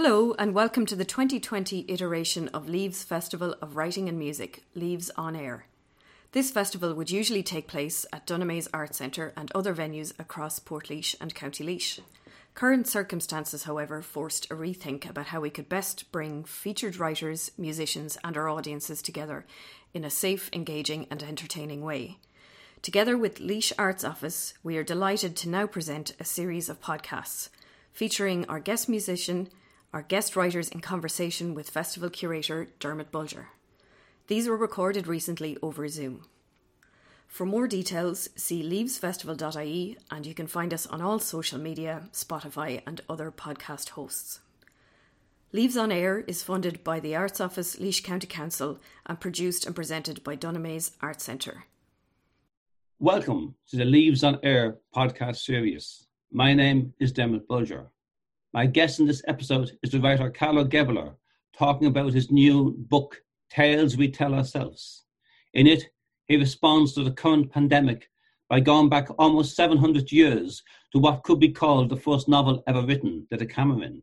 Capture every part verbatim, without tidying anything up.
Hello and welcome to the twenty twenty iteration of Leaves Festival of Writing and Music, Leaves On Air. This festival would usually take place at Dunamaise Arts Centre and other venues across Portlaoise and County Laois. Current circumstances, however, forced a rethink about how we could best bring featured writers, musicians and our audiences together in a safe, engaging and entertaining way. Together with Laois Arts Office, we are delighted to now present a series of podcasts featuring our guest musician, our guest writers in conversation with festival curator Dermot Bolger. These were recorded recently over Zoom. For more details, see leaves festival dot I E and you can find us on all social media, Spotify and other podcast hosts. Leaves on Air is funded by the Arts Office, Laois County Council and produced and presented by Dunamaise Arts Centre. Welcome to the Leaves on Air podcast series. My name is Dermot Bolger. My guest in this episode is the writer Carlo Gebler, talking about his new book, Tales We Tell Ourselves. In it, he responds to the current pandemic by going back almost seven hundred years to what could be called the first novel ever written, The Decameron.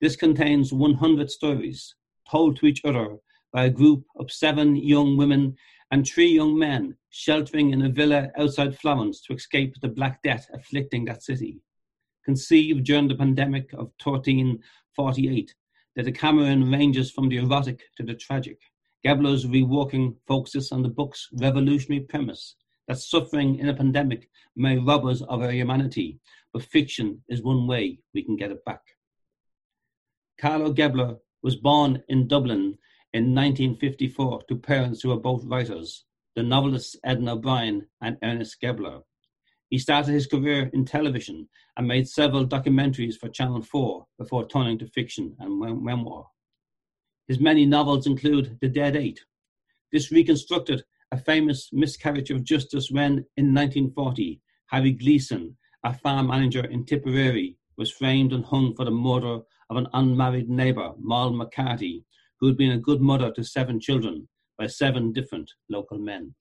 This contains one hundred stories, told to each other by a group of seven young women and three young men sheltering in a villa outside Florence to escape the Black Death afflicting that city. Conceived during the pandemic of thirteen forty-eight, the Decameron ranges from the erotic to the tragic. Gebler's reworking focuses on the book's revolutionary premise that suffering in a pandemic may rob us of our humanity, but fiction is one way we can get it back. Carlo Gebler was born in Dublin in nineteen fifty-four to parents who were both writers, the novelists Edna O'Brien and Ernest Gebler. He started his career in television and made several documentaries for Channel four before turning to fiction and memoir. His many novels include The Dead Eight. This reconstructed a famous miscarriage of justice when, in nineteen forty, Harry Gleeson, a farm manager in Tipperary, was framed and hung for the murder of an unmarried neighbour, Moll McCarthy, who had been a good mother to seven children by seven different local men.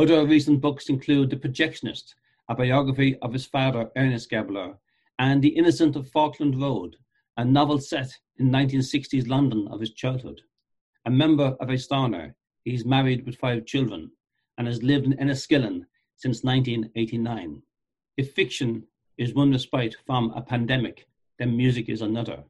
Other recent books include The Projectionist, a biography of his father, Ernest Gebler, and The Innocent of Falkland Road, a novel set in nineteen sixties London of his childhood. A member of a stoner, he is married with five children and has lived in Enniskillen since nineteen eighty-nine. If fiction is one respite from a pandemic, then music is another.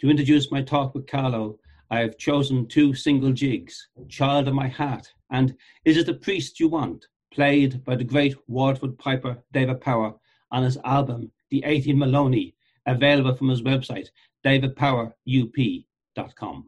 To introduce my talk with Carlo, I have chosen two single jigs, Child of My Heart and Is It the Priest You Want, played by the great Waterford piper David Power on his album The Áth an Mhuilinn, available from his website david power up dot com.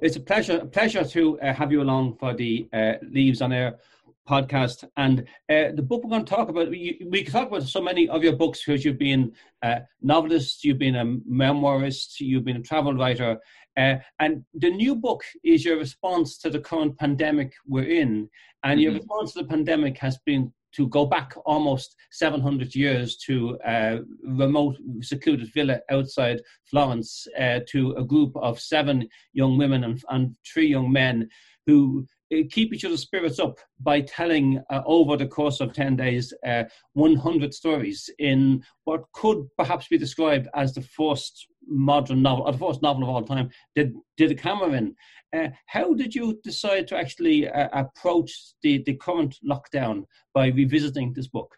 It's a pleasure, a pleasure to uh, have you along for the uh, Leaves on Air podcast. And uh, the book we're going to talk about, we, we can talk about so many of your books because you've been a novelist, you've been a memoirist, you've been a travel writer. Uh, and the new book is your response to the current pandemic we're in. And mm-hmm. your response to the pandemic has been to go back almost seven hundred years to a remote, secluded villa outside Florence uh, to a group of seven young women and, and three young men who keep each other's spirits up by telling, uh, over the course of ten days, uh, one hundred stories in what could perhaps be described as the first modern novel, or the first novel of all time, The Decameron. Uh, how did you decide to actually uh, approach the, the current lockdown by revisiting this book?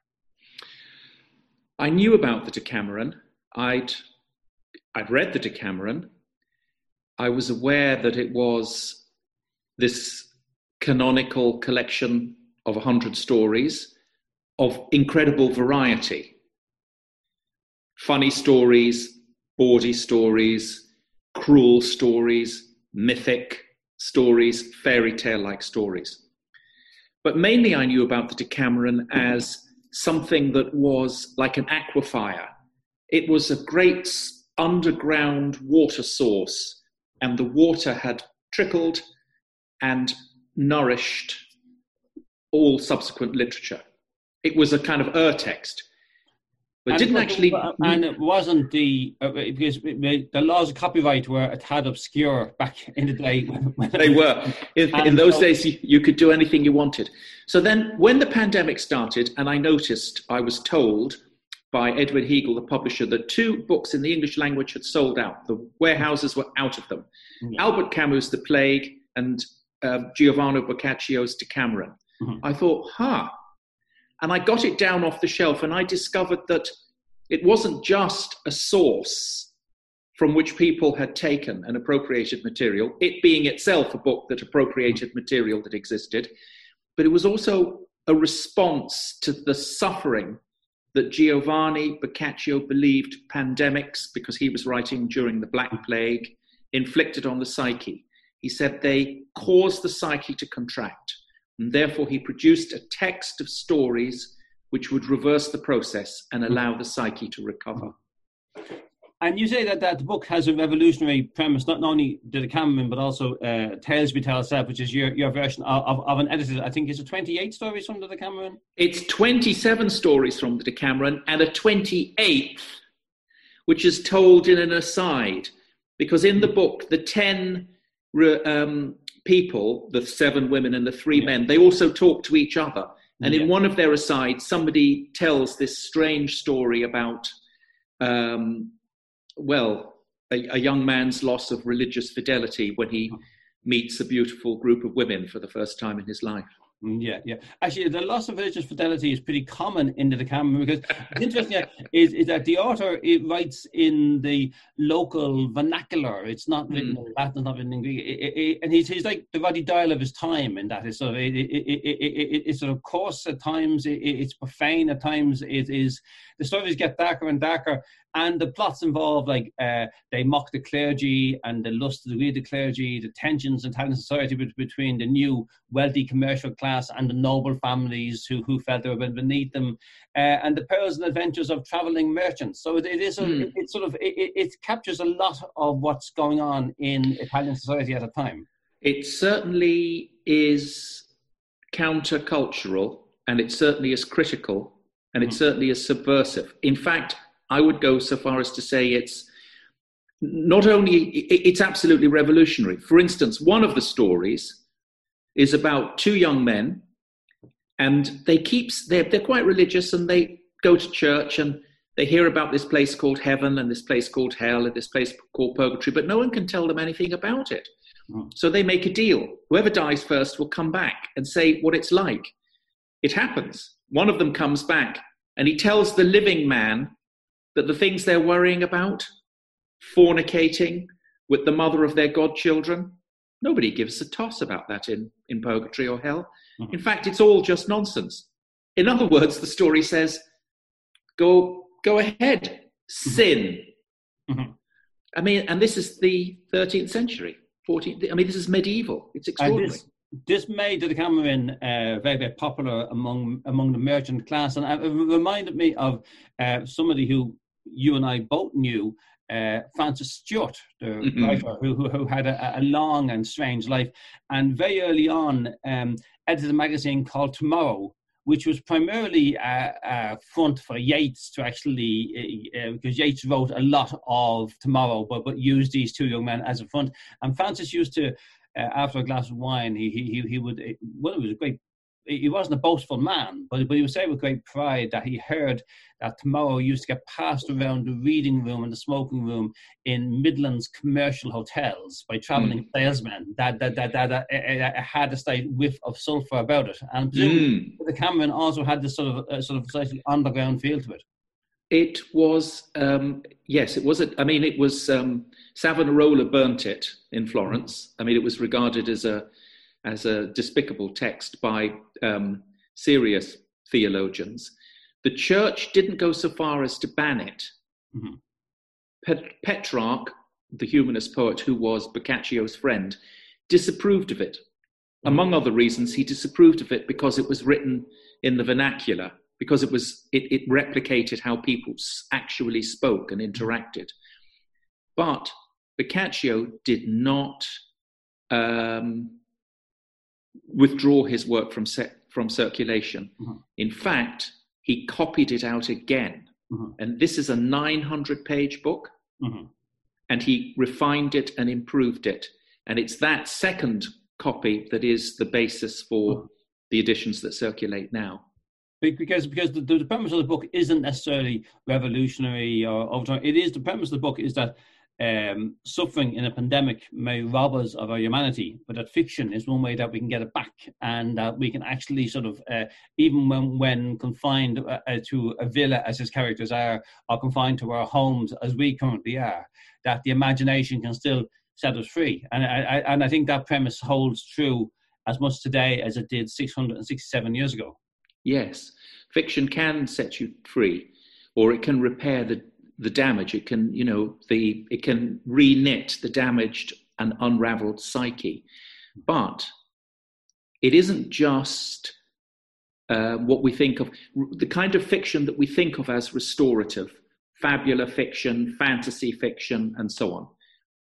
I knew about The Decameron. I'd, I'd read The Decameron. I was aware that it was this canonical collection of one hundred stories of incredible variety. Funny stories, bawdy stories, cruel stories, mythic stories, fairy tale-like stories. But mainly I knew about the Decameron as something that was like an aquifer. It was a great underground water source, and the water had trickled and nourished all subsequent literature. It was a kind of ur text. But and didn't it actually... And it wasn't the... Uh, because it, the laws of copyright were a tad obscure back in the day. They were. In, in those so, days, you, you could do anything you wanted. So then, when the pandemic started, and I noticed, I was told by Edward Hegel, the publisher, that two books in the English language had sold out. The warehouses were out of them. Yeah. Albert Camus' The Plague and uh, Giovanni Boccaccio's Decameron. Mm-hmm. I thought, huh... And I got it down off the shelf, and I discovered that it wasn't just a source from which people had taken and appropriated material, it being itself a book that appropriated material that existed, but it was also a response to the suffering that Giovanni Boccaccio believed pandemics, because he was writing during the Black Plague, inflicted on the psyche. He said they caused the psyche to contract. And therefore, he produced a text of stories which would reverse the process and allow the psyche to recover. And you say that that book has a revolutionary premise, not only The Decameron, but also uh, Tales We Tell Ourselves, which is your, your version of, of, of an edited, I think, is it twenty-eight stories from The Decameron? It's twenty-seven stories from The Decameron, and a twenty-eighth, which is told in an aside. Because in the book, the ten... Um, people, the seven women and the three yeah. men, they also talk to each other. And yeah. in one of their asides, somebody tells this strange story about, um, well, a, a young man's loss of religious fidelity when he meets a beautiful group of women for the first time in his life. Yeah, yeah. Actually, the loss of religious fidelity is pretty common in The Decameron, because it's interesting is, is that the author it writes in the local vernacular. It's not written mm. in Latin, it's not written in Greek. It, it, it, and he's, he's like the Roddy Dial of his time in that. It's sort of, it, it, it, it, it, it's sort of coarse at times, it, it's profane at times. It is the stories get darker and darker. And the plots involve, like, uh, they mock the clergy and the lust to read the clergy, the tensions in Italian society between the new wealthy commercial class and the noble families who, who felt they were beneath them, uh, and the perils and adventures of travelling merchants. So it, it is, mm. it, it sort of, it, it captures a lot of what's going on in Italian society at a time. It certainly is countercultural, and it certainly is critical, and it mm. certainly is subversive. In fact, I would go so far as to say it's not only, it's absolutely revolutionary. For instance, one of the stories is about two young men, and they keep, they're, they're quite religious, and they go to church, and they hear about this place called heaven, and this place called hell, and this place called purgatory, but no one can tell them anything about it. Mm. So they make a deal. Whoever dies first will come back and say what it's like. It happens. One of them comes back and he tells the living man that the things they're worrying about, fornicating with the mother of their godchildren, nobody gives a toss about that in, in purgatory or hell. Mm-hmm. In fact, it's all just nonsense. In other words, the story says, go, go ahead, sin. Mm-hmm. I mean, and this is the thirteenth century, fourteenth, I mean, this is medieval. It's extraordinary. This made The Decameron uh, very, very popular among among the merchant class, and it reminded me of uh, somebody who you and I both knew, uh, Francis Stewart, the mm-hmm. writer who, who who had a, a long and strange life, and very early on um, edited a magazine called Tomorrow, which was primarily a, a front for Yeats to actually, uh, because Yeats wrote a lot of Tomorrow, but, but used these two young men as a front, and Francis used to. Uh, after a glass of wine, he he he would. Well, it was a great. He wasn't a boastful man, but but he would say with great pride that he heard that Tomorrow used to get passed around the reading room and the smoking room in Midlands commercial hotels by travelling mm. salesmen that that that that, that, that, that had a slight whiff of sulphur about it, and mm. The Decameron also had this sort of uh, sort of slightly underground feel to it. It was um, yes, it was. A, I mean, it was um, Savonarola burnt it in Florence. I mean, it was regarded as a as a despicable text by um, serious theologians. The Church didn't go so far as to ban it. Mm-hmm. Pet- Petrarch, the humanist poet who was Boccaccio's friend, disapproved of it. Mm-hmm. Among other reasons, he disapproved of it because it was written in the vernacular. Because it was, it, it replicated how people actually spoke and interacted. But Boccaccio did not um, withdraw his work from from circulation. Mm-hmm. In fact, he copied it out again. Mm-hmm. And this is a nine hundred page book. Mm-hmm. And he refined it and improved it. And it's that second copy that is the basis for mm-hmm. the editions that circulate now. Because because the, the premise of the book isn't necessarily revolutionary or overturned. It is the premise of the book is that um, suffering in a pandemic may rob us of our humanity, but that fiction is one way that we can get it back, and that we can actually sort of uh, even when when confined uh, to a villa as his characters are, or confined to our homes as we currently are, that the imagination can still set us free. And I, I and I think that premise holds true as much today as it did six hundred sixty-seven years ago. Yes, fiction can set you free, or it can repair the, the damage. It can, you know, the it can re-knit the damaged and unraveled psyche. But it isn't just uh, what we think of, the kind of fiction that we think of as restorative, fabula fiction, fantasy fiction, and so on.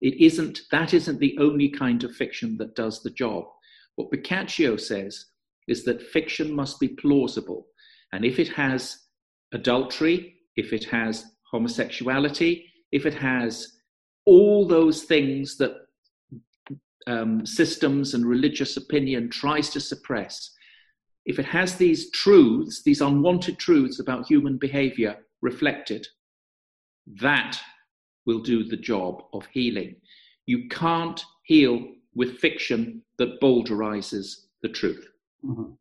It isn't, that isn't the only kind of fiction that does the job. What Boccaccio says is that fiction must be plausible. And if it has adultery, if it has homosexuality, if it has all those things that um, systems and religious opinion tries to suppress, if it has these truths, these unwanted truths about human behavior reflected, that will do the job of healing. You can't heal with fiction that bolderizes the truth. Mm-hmm.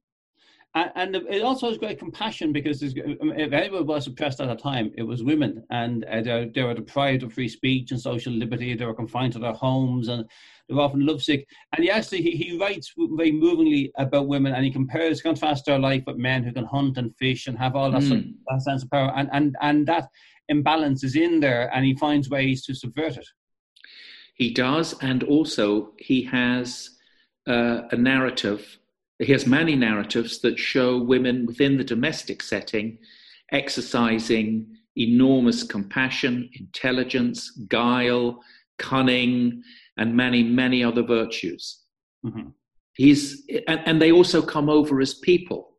And, and it also has great compassion because if anyone was oppressed at the time, it was women, and uh, they, they were deprived of free speech and social liberty. They were confined to their homes, and they were often lovesick. And he actually he, he writes very movingly about women, and he compares, contrasts their life with men who can hunt and fish and have all that, mm. sort of, that sense of power. And, and and that imbalance is in there, and he finds ways to subvert it. He does, and also he has uh, a narrative. He has many narratives that show women within the domestic setting exercising enormous compassion, intelligence, guile, cunning, and many, many other virtues. Mm-hmm. He's, and, and they also come over as people.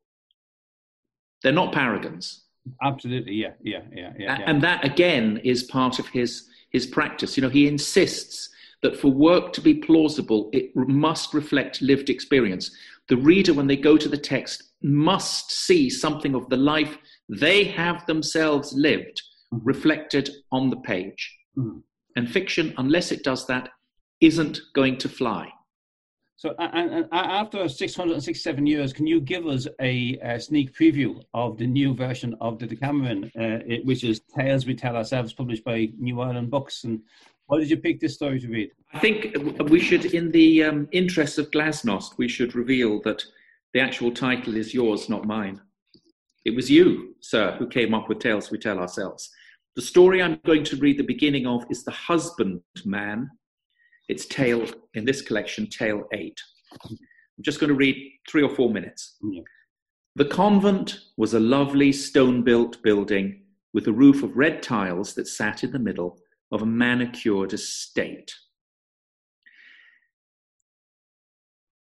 They're not paragons. Absolutely, yeah, yeah, yeah, yeah. And that, again, is part of his, his practice. You know, he insists that for work to be plausible, it must reflect lived experience. The reader, when they go to the text, must see something of the life they have themselves lived reflected on the page. Mm. And fiction, unless it does that, isn't going to fly. So and, and after six hundred sixty-seven years, can you give us a, a sneak preview of the new version of The Decameron, uh, it, which is Tales We Tell Ourselves, published by New Ireland Books? And why did you pick this story to read? I think we should, in the um, interest of Glasnost, we should reveal that the actual title is yours, not mine. It was you, sir, who came up with Tales We Tell Ourselves. The story I'm going to read the beginning of is The Husbandman. It's tale, in this collection, tale eight. I'm just going to read three or four minutes. Yeah. The convent was a lovely stone-built building with a roof of red tiles that sat in the middle of a manicured estate.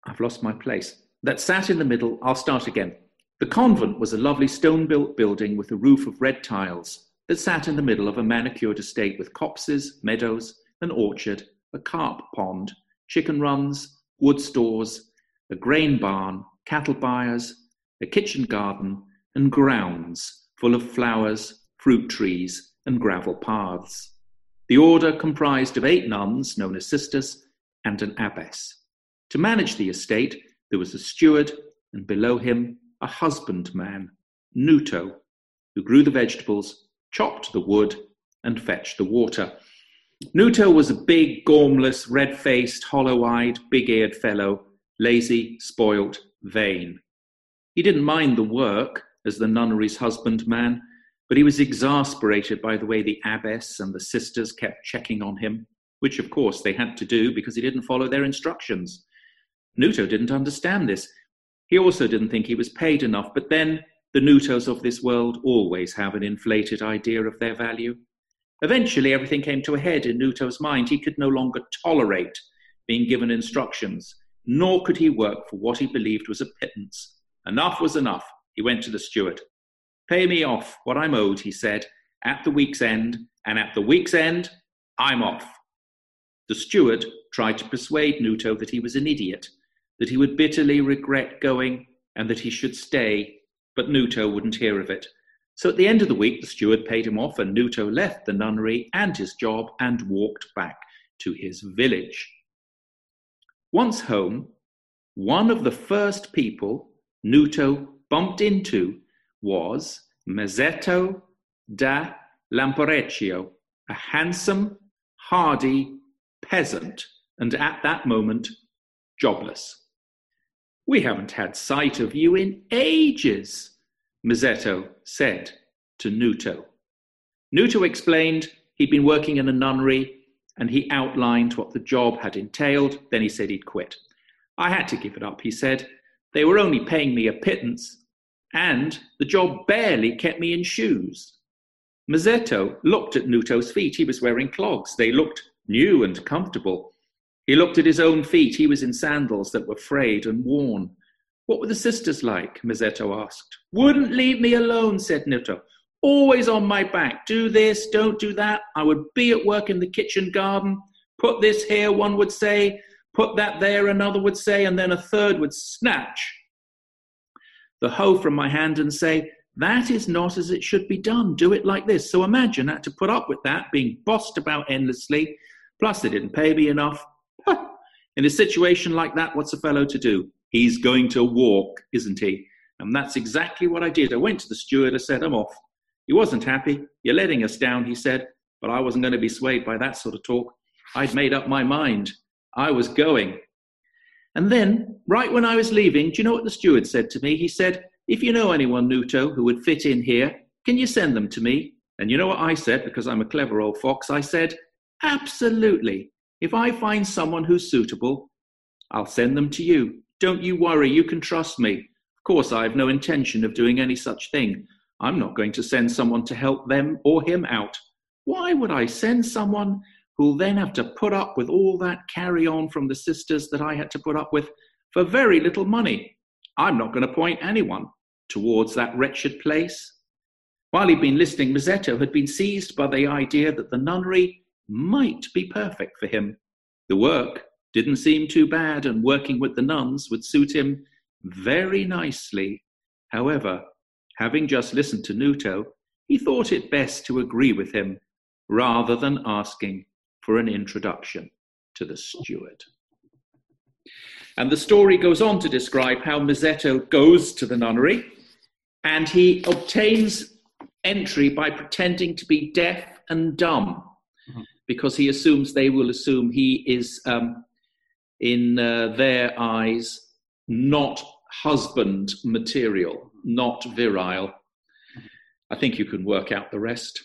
I've lost my place. That sat in the middle. I'll start again. The convent was a lovely stone-built building with a roof of red tiles that sat in the middle of a manicured estate with copses, meadows, an orchard, a carp pond, chicken runs, wood stores, a grain barn, cattle buyers, a kitchen garden, and grounds full of flowers, fruit trees, and gravel paths. The order comprised of eight nuns, known as sisters, and an abbess. To manage the estate, there was a steward, and below him, a husbandman, Nuto, who grew the vegetables, chopped the wood, and fetched the water. Nuto was a big, gormless, red-faced, hollow-eyed, big-eared fellow, lazy, spoilt, vain. He didn't mind the work as the nunnery's husbandman, but he was exasperated by the way the abbess and the sisters kept checking on him, which, of course, they had to do because he didn't follow their instructions. Nuto didn't understand this. He also didn't think he was paid enough, but then the Nutos of this world always have an inflated idea of their value. Eventually, everything came to a head in Nuto's mind. He could no longer tolerate being given instructions, nor could he work for what he believed was a pittance. Enough was enough. He went to the steward. Pay me off what I'm owed, he said, at the week's end, and at the week's end, I'm off. The steward tried to persuade Nuto that he was an idiot, that he would bitterly regret going, and that he should stay, but Nuto wouldn't hear of it. So at the end of the week, the steward paid him off, and Nuto left the nunnery and his job and walked back to his village. Once home, one of the first people Nuto bumped into was Mazzetto da Lamporecchio, a handsome, hardy peasant, and at that moment, jobless. "We haven't had sight of you in ages," Mazzetto said to Nuto. Nuto explained he'd been working in a nunnery, and he outlined what the job had entailed. Then he said he'd quit. "I had to give it up," he said. "They were only paying me a pittance, and the job barely kept me in shoes." Mazzetto looked at Nuto's feet. He was wearing clogs. They looked new and comfortable. He looked at his own feet. He was in sandals that were frayed and worn. "What were the sisters like?" Mazzetto asked. "Wouldn't leave me alone," said Nuto. "Always on my back. Do this, don't do that. I would be at work in the kitchen garden. Put this here, one would say. Put that there, another would say. And then a third would snatch the hoe from my hand and say, 'That is not as it should be done. Do it like this.' So imagine I had to put up with that, being bossed about endlessly. Plus they didn't pay me enough." In a situation like that, what's a fellow to do? He's going to walk, isn't he? And that's exactly what I did. I went to the steward. I said, "I'm off." He wasn't happy. "You're letting us down," he said, but I wasn't going to be swayed by that sort of talk. I'd made up my mind. I was going. And then, right when I was leaving, do you know what the steward said to me? He said, "If you know anyone, Nuto, who would fit in here, can you send them to me?" And you know what I said, because I'm a clever old fox? I said, "Absolutely. If I find someone who's suitable, I'll send them to you. Don't you worry, you can trust me. Of course, I have no intention of doing any such thing. I'm not going to send someone to help them or him out. Why would I send someone who'll then have to put up with all that carry-on from the sisters that I had to put up with for very little money? I'm not going to point anyone towards that wretched place." While he'd been listening, Mazzetto had been seized by the idea that the nunnery might be perfect for him. The work didn't seem too bad, and working with the nuns would suit him very nicely. However, having just listened to Nuto, he thought it best to agree with him rather than asking for an introduction. to the steward. And the story goes on to describe how Mazzetto goes to the nunnery and he obtains entry by pretending to be deaf and dumb, because he assumes they will assume he is, um, in uh, their eyes, not husband material, not virile. I think you can work out the rest.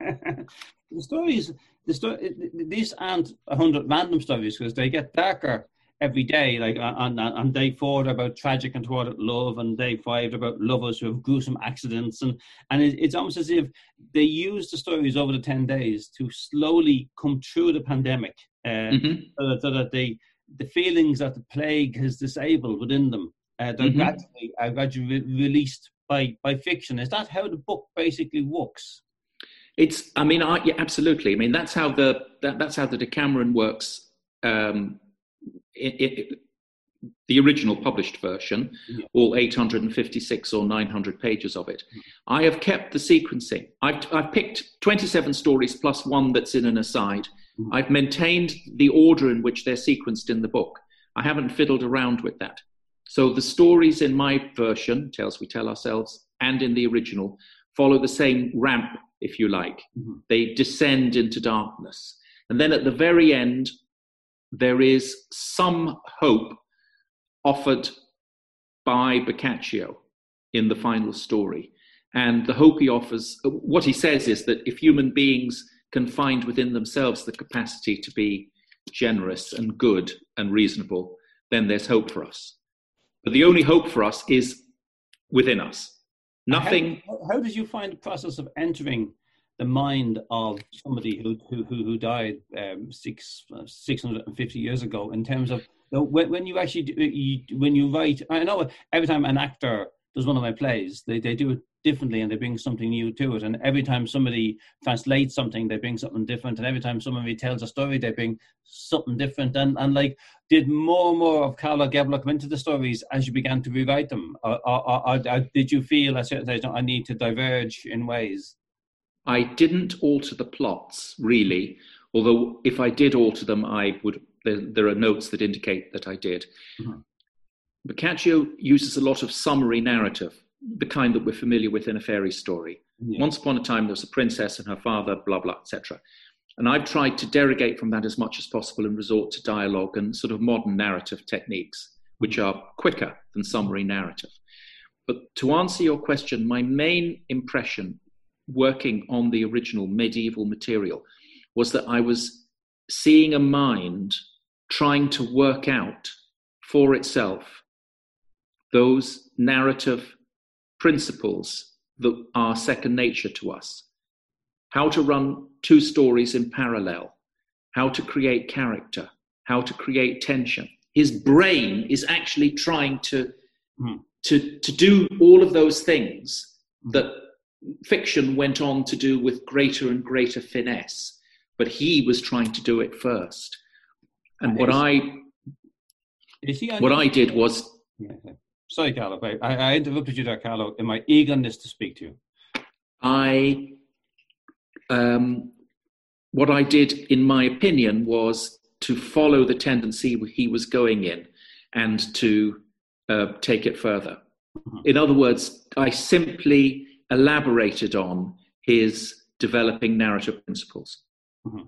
The stories, the sto these aren't a hundred random stories, because they get darker every day. Like on, on, on day four, they're about tragic and thwarted love, and day five, they're about lovers who have gruesome accidents. And, and it, it's almost as if they use the stories over the ten days to slowly come through the pandemic, uh, mm-hmm. so that, so that they, the feelings that the plague has disabled within them uh, they're mm-hmm. gradually, are gradually released by, by fiction. Is that how the book basically works? It's, I mean, I, yeah, absolutely. I mean, that's how the, that, that's how the Decameron works. Um, it, it, the original published version, yeah. all eight hundred fifty-six or nine hundred pages of it. Mm. I have kept the sequencing. I've, I've picked twenty-seven stories plus one that's in an aside. Mm. I've maintained the order in which they're sequenced in the book. I haven't fiddled around with that. So the stories in my version, Tales We Tell Ourselves, and in the original, follow the same ramp, if you like. Mm-hmm. They descend into darkness. And then at the very end, there is some hope offered by Boccaccio in the final story. And the hope he offers, what he says is that if human beings can find within themselves the capacity to be generous and good and reasonable, then there's hope for us. But the only hope for us is within us. Nothing. How, how did you find the process of entering the mind of somebody who who who died um, six six hundred and fifty years ago? In terms of, you know, when, when you actually you, when you write, I know every time an actor does one of my plays, they they do it differently and they bring something new to it. And every time somebody translates something, they bring something different. And every time somebody tells a story, they bring something different. And and like, did more and more of Carlo Gebler come into the stories as you began to rewrite them? Or, or, or, or did you feel at certain days, I need to diverge in ways? I didn't alter the plots, really. Although if I did alter them, I would. There, there are notes that indicate that I did. Mm-hmm. Boccaccio uses a lot of summary narrative, the kind that we're familiar with in a fairy story. Yeah. Once upon a time, there was a princess and her father, blah, blah, et cetera. And I've tried to derogate from that as much as possible and resort to dialogue and sort of modern narrative techniques, which are quicker than summary narrative. But to answer your question, my main impression working on the original medieval material was that I was seeing a mind trying to work out for itself those narrative principles that are second nature to us. How to run two stories in parallel, how to create character, how to create tension. His brain is actually trying to, mm. to, to do all of those things that fiction went on to do with greater and greater finesse, but he was trying to do it first. And what I, what I did was... Sorry, Carlo, I, I interrupted you there, Carlo, in my eagerness to speak to you. I, um, what I did, in my opinion, was to follow the tendency he was going in and to uh, take it further. Mm-hmm. In other words, I simply elaborated on his developing narrative principles. Mm-hmm.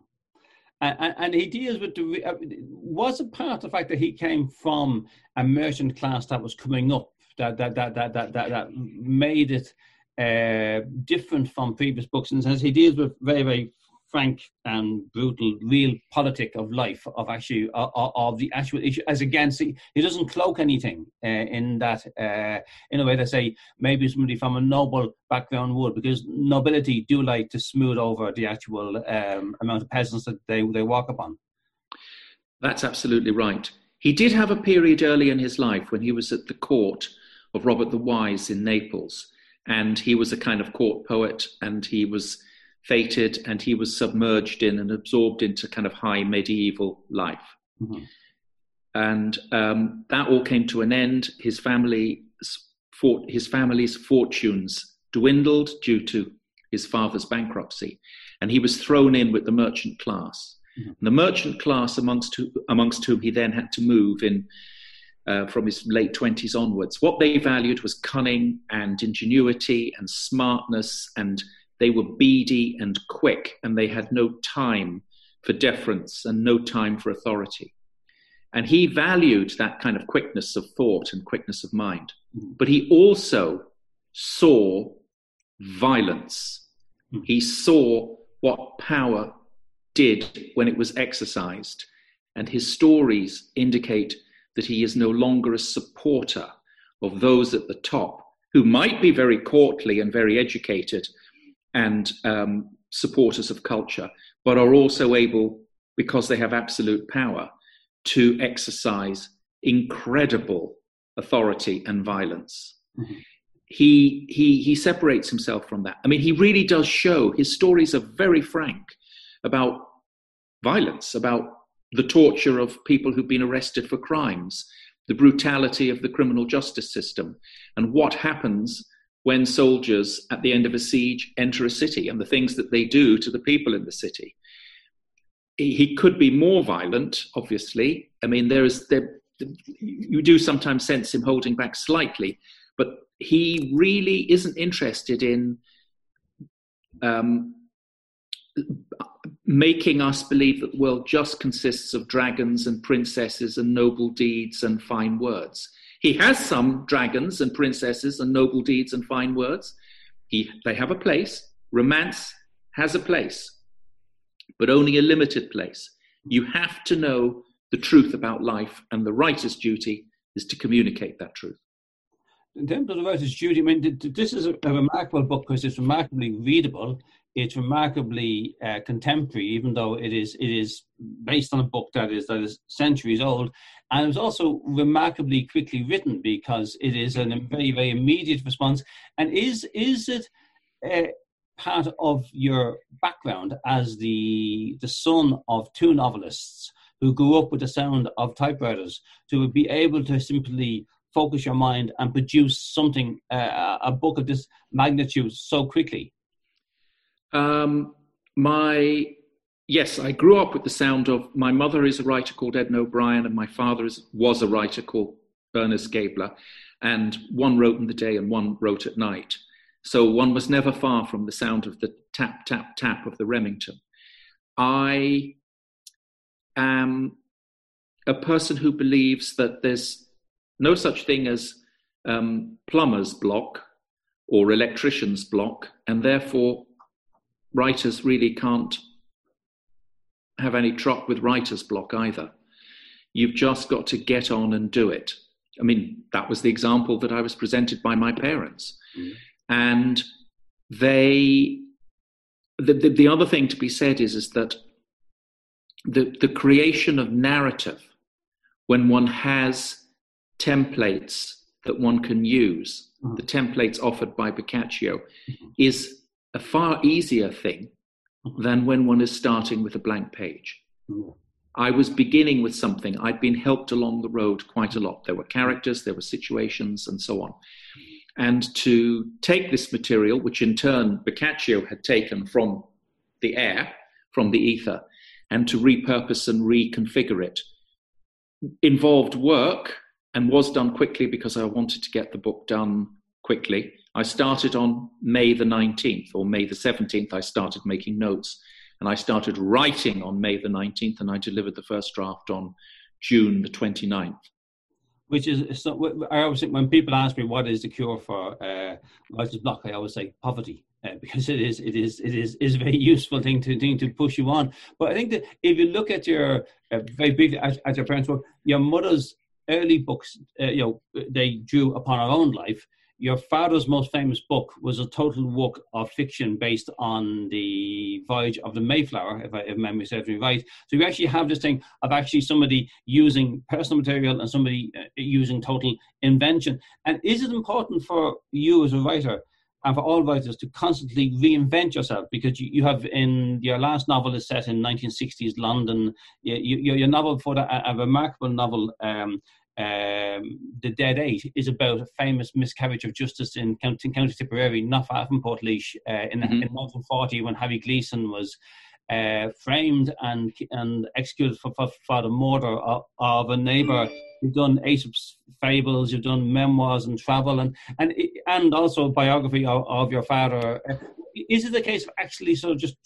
And, and he deals with the, was a part of the fact that he came from a merchant class that was coming up, that that that that that that, that made it uh, different from previous books, and as he deals with very very frank and brutal real politic of life, of actually of, of the actual issue, as against he, he doesn't cloak anything uh, in that uh, in a way they say maybe somebody from a noble background would, because nobility do like to smooth over the actual um, amount of peasants that they, they walk upon. That's absolutely right. He did have a period early in his life when he was at the court of Robert the Wise in Naples, and he was a kind of court poet, and he was fated, and he was submerged in and absorbed into kind of high medieval life. Mm-hmm. And um, that all came to an end. His family, for, his family's fortunes dwindled due to his father's bankruptcy, and he was thrown in with the merchant class. Mm-hmm. The merchant class amongst who, amongst whom he then had to move in uh, from his late twenties onwards, what they valued was cunning and ingenuity and smartness, and they were beady and quick, and they had no time for deference and no time for authority. And he valued that kind of quickness of thought and quickness of mind. Mm-hmm. But he also saw violence. Mm-hmm. He saw what power did when it was exercised. And his stories indicate that he is no longer a supporter of those at the top, who might be very courtly and very educated and um, supporters of culture, but are also able, because they have absolute power, to exercise incredible authority and violence. Mm-hmm. He he he separates himself from that. I mean, he really does show, his stories are very frank about violence, about the torture of people who've been arrested for crimes, the brutality of the criminal justice system, and what happens when soldiers at the end of a siege enter a city and the things that they do to the people in the city. He could be more violent, obviously. I mean, there is there, you do sometimes sense him holding back slightly, but he really isn't interested in um, making us believe that the world just consists of dragons and princesses and noble deeds and fine words. He has some dragons and princesses and noble deeds and fine words. He, they have a place. Romance has a place, but only a limited place. You have to know the truth about life, and the writer's duty is to communicate that truth. In terms of the writer's duty, I mean, this is a remarkable book because it's remarkably readable. It's remarkably uh, contemporary, even though it is it is based on a book that is that is centuries old, and it's also remarkably quickly written because it is an, a very very immediate response. And is is it? Uh, part of your background as the the son of two novelists who grew up with the sound of typewriters to be able to simply focus your mind and produce something, uh, a book of this magnitude so quickly? Um, my, yes, I grew up with the sound of, my mother is a writer called Edna O'Brien and my father is, was a writer called Ernest Gebler, and one wrote in the day and one wrote at night. So one was never far from the sound of the tap, tap, tap of the Remington. I am a person who believes that there's no such thing as um, plumber's block or electrician's block, and therefore writers really can't have any truck with writer's block either. You've just got to get on and do it. I mean, that was the example that I was presented by my parents. Mm. And they, the, the, the other thing to be said is, is that the, the creation of narrative, when one has templates that one can use, mm-hmm. the templates offered by Boccaccio, mm-hmm. is a far easier thing than when one is starting with a blank page. Mm-hmm. I was beginning with something. I'd been helped along the road quite a lot. There were characters, there were situations, and so on. And to take this material, which in turn Boccaccio had taken from the air, from the ether, and to repurpose and reconfigure it, involved work and was done quickly because I wanted to get the book done quickly. I started on May the nineteenth or May the seventeenth. I started making notes and I started writing on May the nineteenth, and I delivered the first draft on June the twenty-ninth. Which is, I always think when people ask me what is the cure for uh, writer's block, I always say poverty, uh, because it is, it is, it is, is a very useful thing to thing to push you on. But I think that if you look at your uh, very briefly at, at your parents' work, your mother's early books, uh, you know, they drew upon her own life. Your father's most famous book was a total work of fiction based on the voyage of the Mayflower, if, I, if memory serves me right. So you actually have this thing of actually somebody using personal material and somebody using total invention. And is it important for you as a writer and for all writers to constantly reinvent yourself? Because you, you have, in your last novel is set in nineteen sixties London. You, you, your novel for that, a, a remarkable novel, um, Um, The Dead Eight, is about a famous miscarriage of justice in County, County Tipperary, not far from Portlaoise, uh, in, mm-hmm. in nineteen forty, when Harry Gleeson was uh, framed and and executed for, for, for the murder of, of a neighbour. You've done Aesop's Fables, you've done memoirs and travel, and and, and also a biography of, of your father. Is it the case of actually sort of just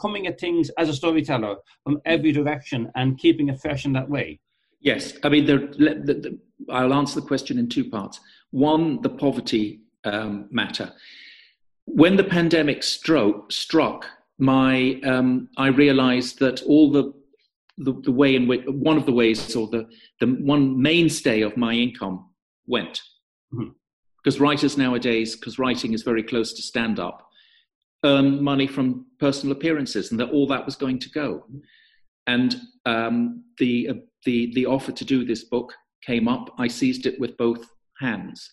coming at things as a storyteller from every direction and keeping it fresh in that way? Yes. I mean, there, the, the, I'll answer the question in two parts. One, the poverty um, matter. When the pandemic stro- struck, my um, I realized that all the, the, the way in which, one of the ways or the, the one mainstay of my income went. Mm-hmm. Because writers nowadays, because writing is very close to stand-up, earn money from personal appearances, and that all that was going to go. And um, the, uh, the, the offer to do this book came up. I seized it with both hands.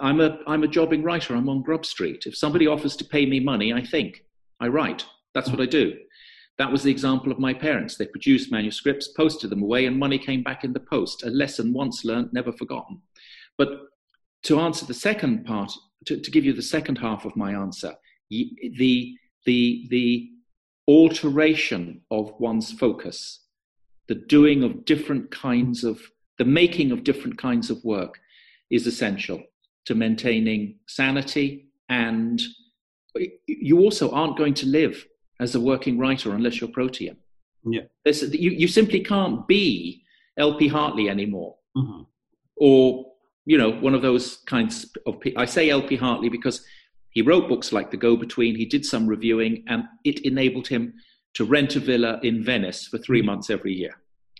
I'm a, I'm a jobbing writer. I'm on Grub Street. If somebody offers to pay me money, I think. I write. That's what I do. That was the example of my parents. They produced manuscripts, posted them away, and money came back in the post. A lesson once learned, never forgotten. But to answer the second part, to, to give you the second half of my answer, the, the, the alteration of one's focus, the doing of different kinds of, the making of different kinds of work is essential to maintaining sanity. And you also aren't going to live as a working writer unless you're protean. Yeah. This, you, you simply can't be L P. Hartley anymore. Mm-hmm. Or, you know, one of those kinds of people. I say L P. Hartley because he wrote books like The Go-Between. He did some reviewing, and it enabled him to rent a villa in Venice for three mm-hmm. months every year.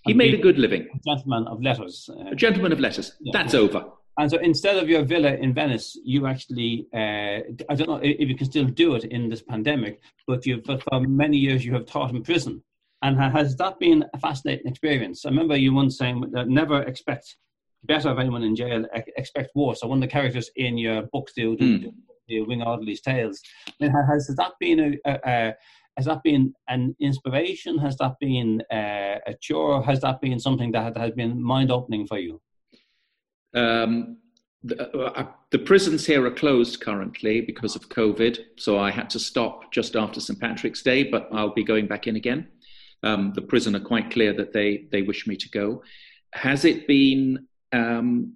He and made a good living. A gentleman of letters. Uh, a gentleman of letters. Yeah, That's yeah. over. And so instead of your villa in Venice, you actually, uh, I don't know if you can still do it in this pandemic, but you've, for many years you have taught in prison. And has that been a fascinating experience? I remember you once saying, never expect better of anyone in jail, expect worse. So one of the characters in your books do, do, mm. do Wing Audley's Tales. I mean, has, has that been a, a, a Has that been an inspiration? Has that been uh, a chore? Has that been something that has been mind-opening for you? Um, the, uh, the prisons here are closed currently because of COVID, so I had to stop just after Saint Patrick's Day, but I'll be going back in again. Um, the prison are quite clear that they, they wish me to go. Has it been um,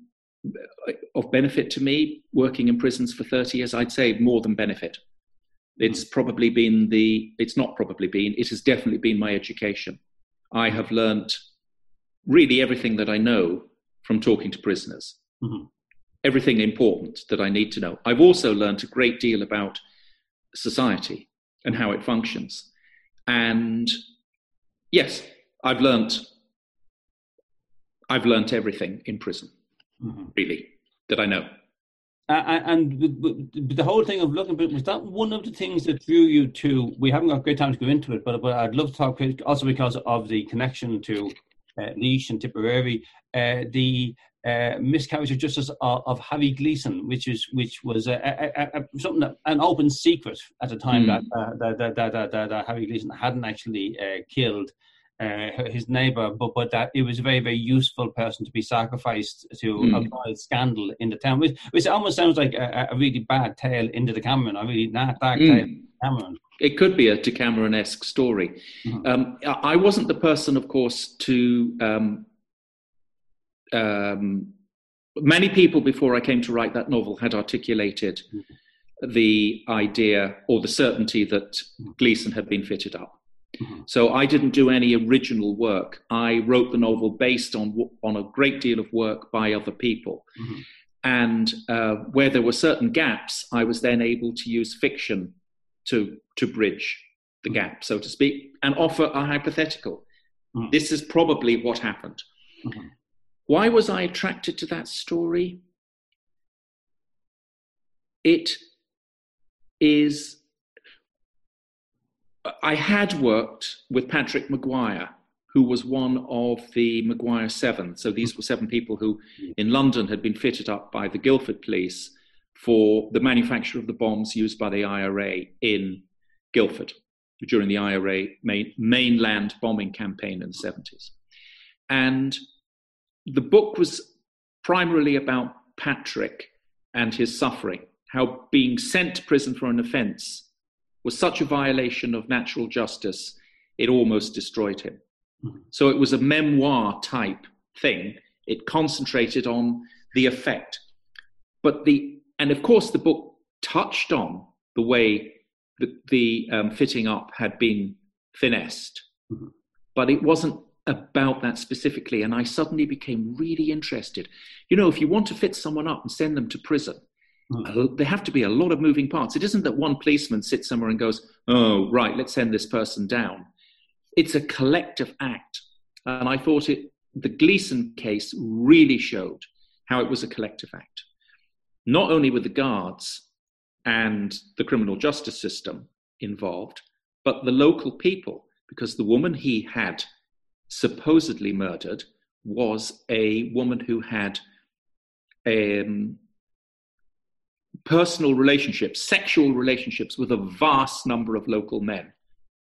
of benefit to me working in prisons for thirty years? I'd say more than benefit. It's probably been the, it's not probably been, it has definitely been my education. I have learnt really everything that I know from talking to prisoners, mm-hmm. everything important that I need to know. I've also learnt a great deal about society and how it functions. And yes, I've learnt, I've learnt everything in prison, mm-hmm. really, that I know. Uh, and the whole thing of looking, but was that one of the things that drew you to, we haven't got great time to go into it, but, but I'd love to talk also because of the connection to uh, Laois and Tipperary, uh, the uh, miscarriage of justice of, of Harry Gleeson, which is which was a, a, a, something that, an open secret at the time mm. that, uh, that, that, that, that, that, that Harry Gleeson hadn't actually uh, killed Uh, his neighbour, but but that it was a very, very useful person to be sacrificed to mm. avoid scandal in the town, which, which almost sounds like a, a really bad tale in The Decameron, a really dark mm. tale in The Decameron. It could be a Decameron-esque story. Mm. Um, I wasn't the person, of course, to... Um, um, many people before I came to write that novel had articulated mm. the idea or the certainty that Gleeson had been fitted up. Mm-hmm. So I didn't do any original work. I wrote the novel based on on a great deal of work by other people. Mm-hmm. And uh, where there were certain gaps, I was then able to use fiction to to bridge the mm-hmm. gap, so to speak, and offer a hypothetical. Mm-hmm. This is probably what happened. Mm-hmm. Why was I attracted to that story? It is... I had worked with Patrick Maguire, who was one of the Maguire Seven. So these were seven people who in London had been fitted up by the Guildford police for the manufacture of the bombs used by the I R A in Guildford during the I R A main, mainland bombing campaign in the seventies. And the book was primarily about Patrick and his suffering, how being sent to prison for an offence was such a violation of natural justice it almost destroyed him. So it was a memoir type thing. It concentrated on the effect. But the, and of course the book touched on the way the, the um, fitting up had been finessed, mm-hmm. but it wasn't about that specifically. And I suddenly became really interested. You know, if you want to fit someone up and send them to prison, mm-hmm. there have to be a lot of moving parts. It isn't that one policeman sits somewhere and goes, oh, right, let's send this person down. It's a collective act. And I thought it, the Gleeson case really showed how it was a collective act, not only with the guards and the criminal justice system involved, but the local people, because the woman he had supposedly murdered was a woman who had um, personal relationships, sexual relationships with a vast number of local men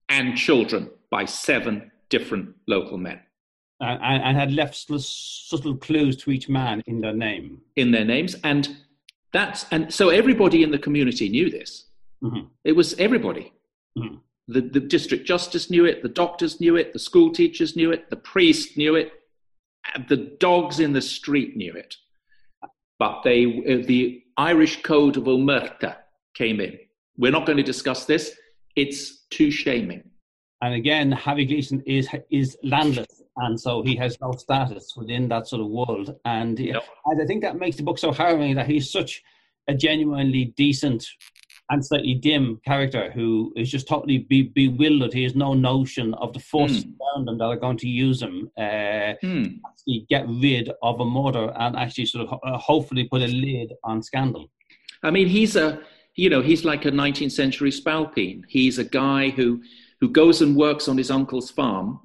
and children by seven different local men. Uh, and, and had left subtle clues to each man in their name. In their names. And that's, and so everybody in the community knew this. Mm-hmm. It was everybody. Mm-hmm. The, the district justice knew it, the doctors knew it, the school teachers knew it, the priest knew it, the dogs in the street knew it. But they, uh, the Irish Code of Omerta came in. We're not going to discuss this. It's too shaming. And again, Harry Gleeson is is landless, and so he has no status within that sort of world. And, no. and I think that makes the book so harrowing, that he's such a genuinely decent and slightly dim character who is just totally be- bewildered. He has no notion of the forces mm. around him that are going to use him uh, mm. to actually get rid of a murder and actually sort of ho- hopefully put a lid on scandal. I mean, he's a, you know, he's like a nineteenth century Spalpeen. He's a guy who... who goes and works on his uncle's farm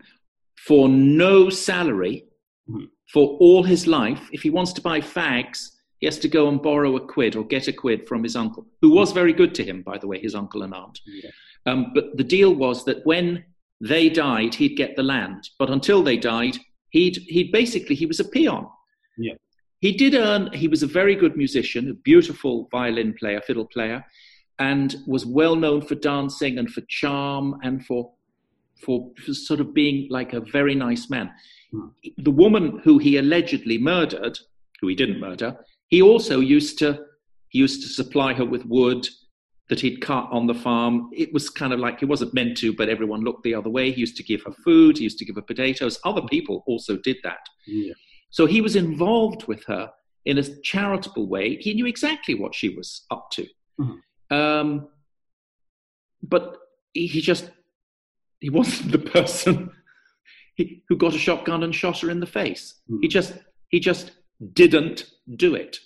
for no salary mm-hmm. for all his life. If he wants to buy fags, he has to go and borrow a quid or get a quid from his uncle, who was very good to him, by the way, his uncle and aunt. Yeah. Um, but the deal was that when they died, he'd get the land. But until they died, he'd, he'd basically, he was a peon. Yeah. He did earn, he was a very good musician, a beautiful violin player, fiddle player, and was well known for dancing and for charm and for, for for sort of being like a very nice man. The woman who he allegedly murdered, who he didn't murder, he also used to he used to supply her with wood that he'd cut on the farm. It was kind of like, he wasn't meant to, but everyone looked the other way. He used to give her food, he used to give her potatoes. Other people also did that. Yeah. So he was involved with her in a charitable way. He knew exactly what she was up to. Mm-hmm. Um, but he, he just, he wasn't the person he, who got a shotgun and shot her in the face. Mm. He just, he just didn't do it.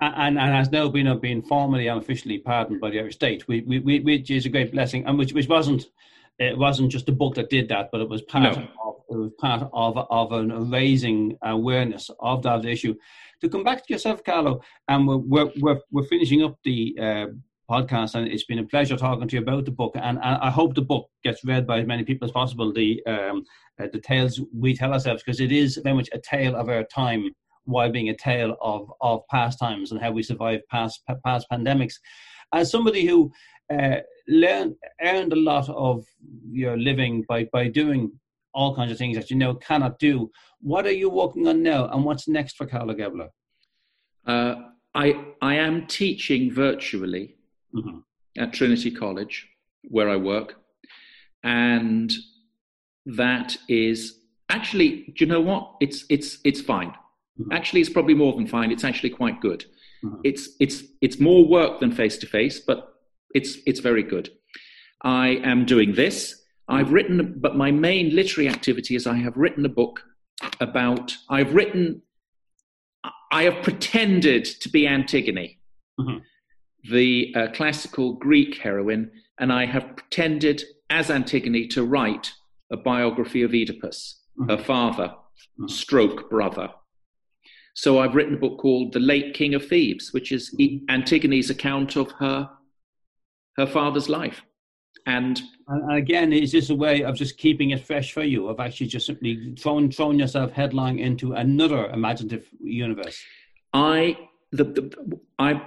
And, and, and has now been, uh, been formally and officially pardoned by the Irish state, which, which is a great blessing, and which, which wasn't, it wasn't just a book that did that, but it was part no. of, it was part of, of an raising awareness of that issue. To come back to yourself, Carlo, and we're, we're, we're, we're finishing up the, uh, podcast, and it's been a pleasure talking to you about the book, and, and I hope the book gets read by as many people as possible, the um, uh, the tales we tell ourselves, because it is very much a tale of our time, while being a tale of of past times and how we survived past past pandemics. As somebody who uh, learned earned a lot of your living by by doing all kinds of things that you now cannot do, what are you working on now, and what's next for Carlo Gebler? Uh, I I am teaching virtually Mm-hmm. at Trinity College, where I work, and that is actually, do you know what? It's it's it's fine. Mm-hmm. Actually, it's probably more than fine. It's actually quite good. Mm-hmm. It's it's it's more work than face to face, but it's it's very good. I am doing this. I've written, but my main literary activity is I have written a book about. I've written. I have pretended to be Antigone. Mm-hmm. the uh, classical Greek heroine, and I have pretended as Antigone to write a biography of Oedipus, mm-hmm. her father, mm-hmm. stroke brother. So I've written a book called The Late King of Thebes, which is e- Antigone's account of her her father's life. And, and again, is this a way of just keeping it fresh for you, of actually just simply throwing, throwing yourself headlong into another imaginative universe? I... the, the I...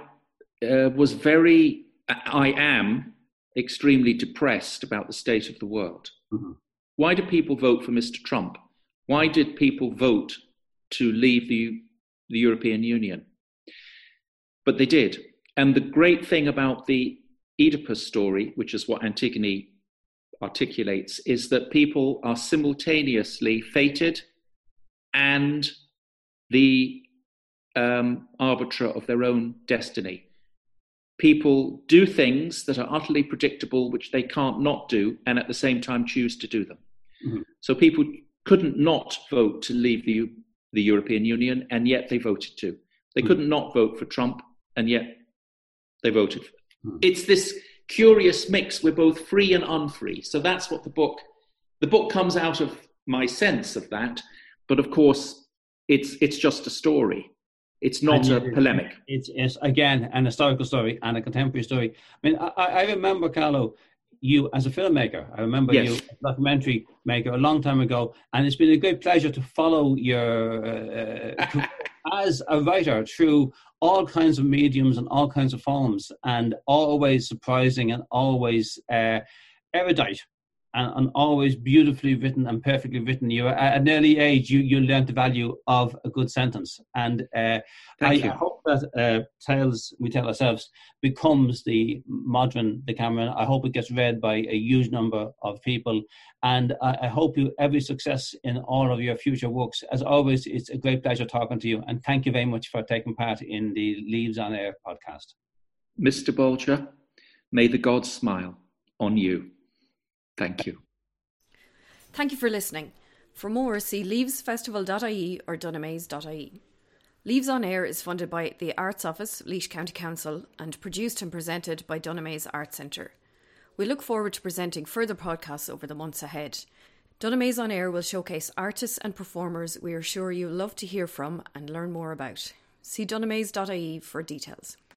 Uh, was very, I am extremely depressed about the state of the world. Mm-hmm. Why do people vote for Mister Trump? Why did people vote to leave the, the European Union? But they did. And the great thing about the Oedipus story, which is what Antigone articulates, is that people are simultaneously fated and the um, arbiter of their own destiny. People do things that are utterly predictable, which they can't not do, and at the same time choose to do them. Mm-hmm. So people couldn't not vote to leave the, the European Union, and yet they voted to. They mm-hmm. couldn't not vote for Trump, and yet they voted. Mm-hmm. It's this curious mix. We're both free and unfree. So that's what the book, the book comes out of my sense of that. But of course, it's it's just a story. It's not and a it, polemic. It's, it's, again, an historical story and a contemporary story. I mean, I, I remember, Carlo, you as a filmmaker. I remember yes. you as a documentary maker a long time ago. And it's been a great pleasure to follow your, uh, as a writer, through all kinds of mediums and all kinds of forms, and always surprising and always uh, erudite. And, and always beautifully written and perfectly written. You, at an early age, you, you learned the value of a good sentence. And uh, I you. hope that uh, Tales We Tell Ourselves becomes the modern Decameron. I hope it gets read by a huge number of people. And I, I hope you every success in all of your future works. As always, it's a great pleasure talking to you. And thank you very much for taking part in the Leaves On Air podcast. Mister Bolger, may the gods smile on you. Thank you. Thank you for listening. For more, see leaves festival dot I E or dunamaise dot I E. Leaves On Air is funded by the Arts Office, Laois County Council, and produced and presented by Dunamaise Arts Centre. We look forward to presenting further podcasts over the months ahead. Dunamaise On Air will showcase artists and performers we are sure you'll love to hear from and learn more about. See dunamaise dot I E for details.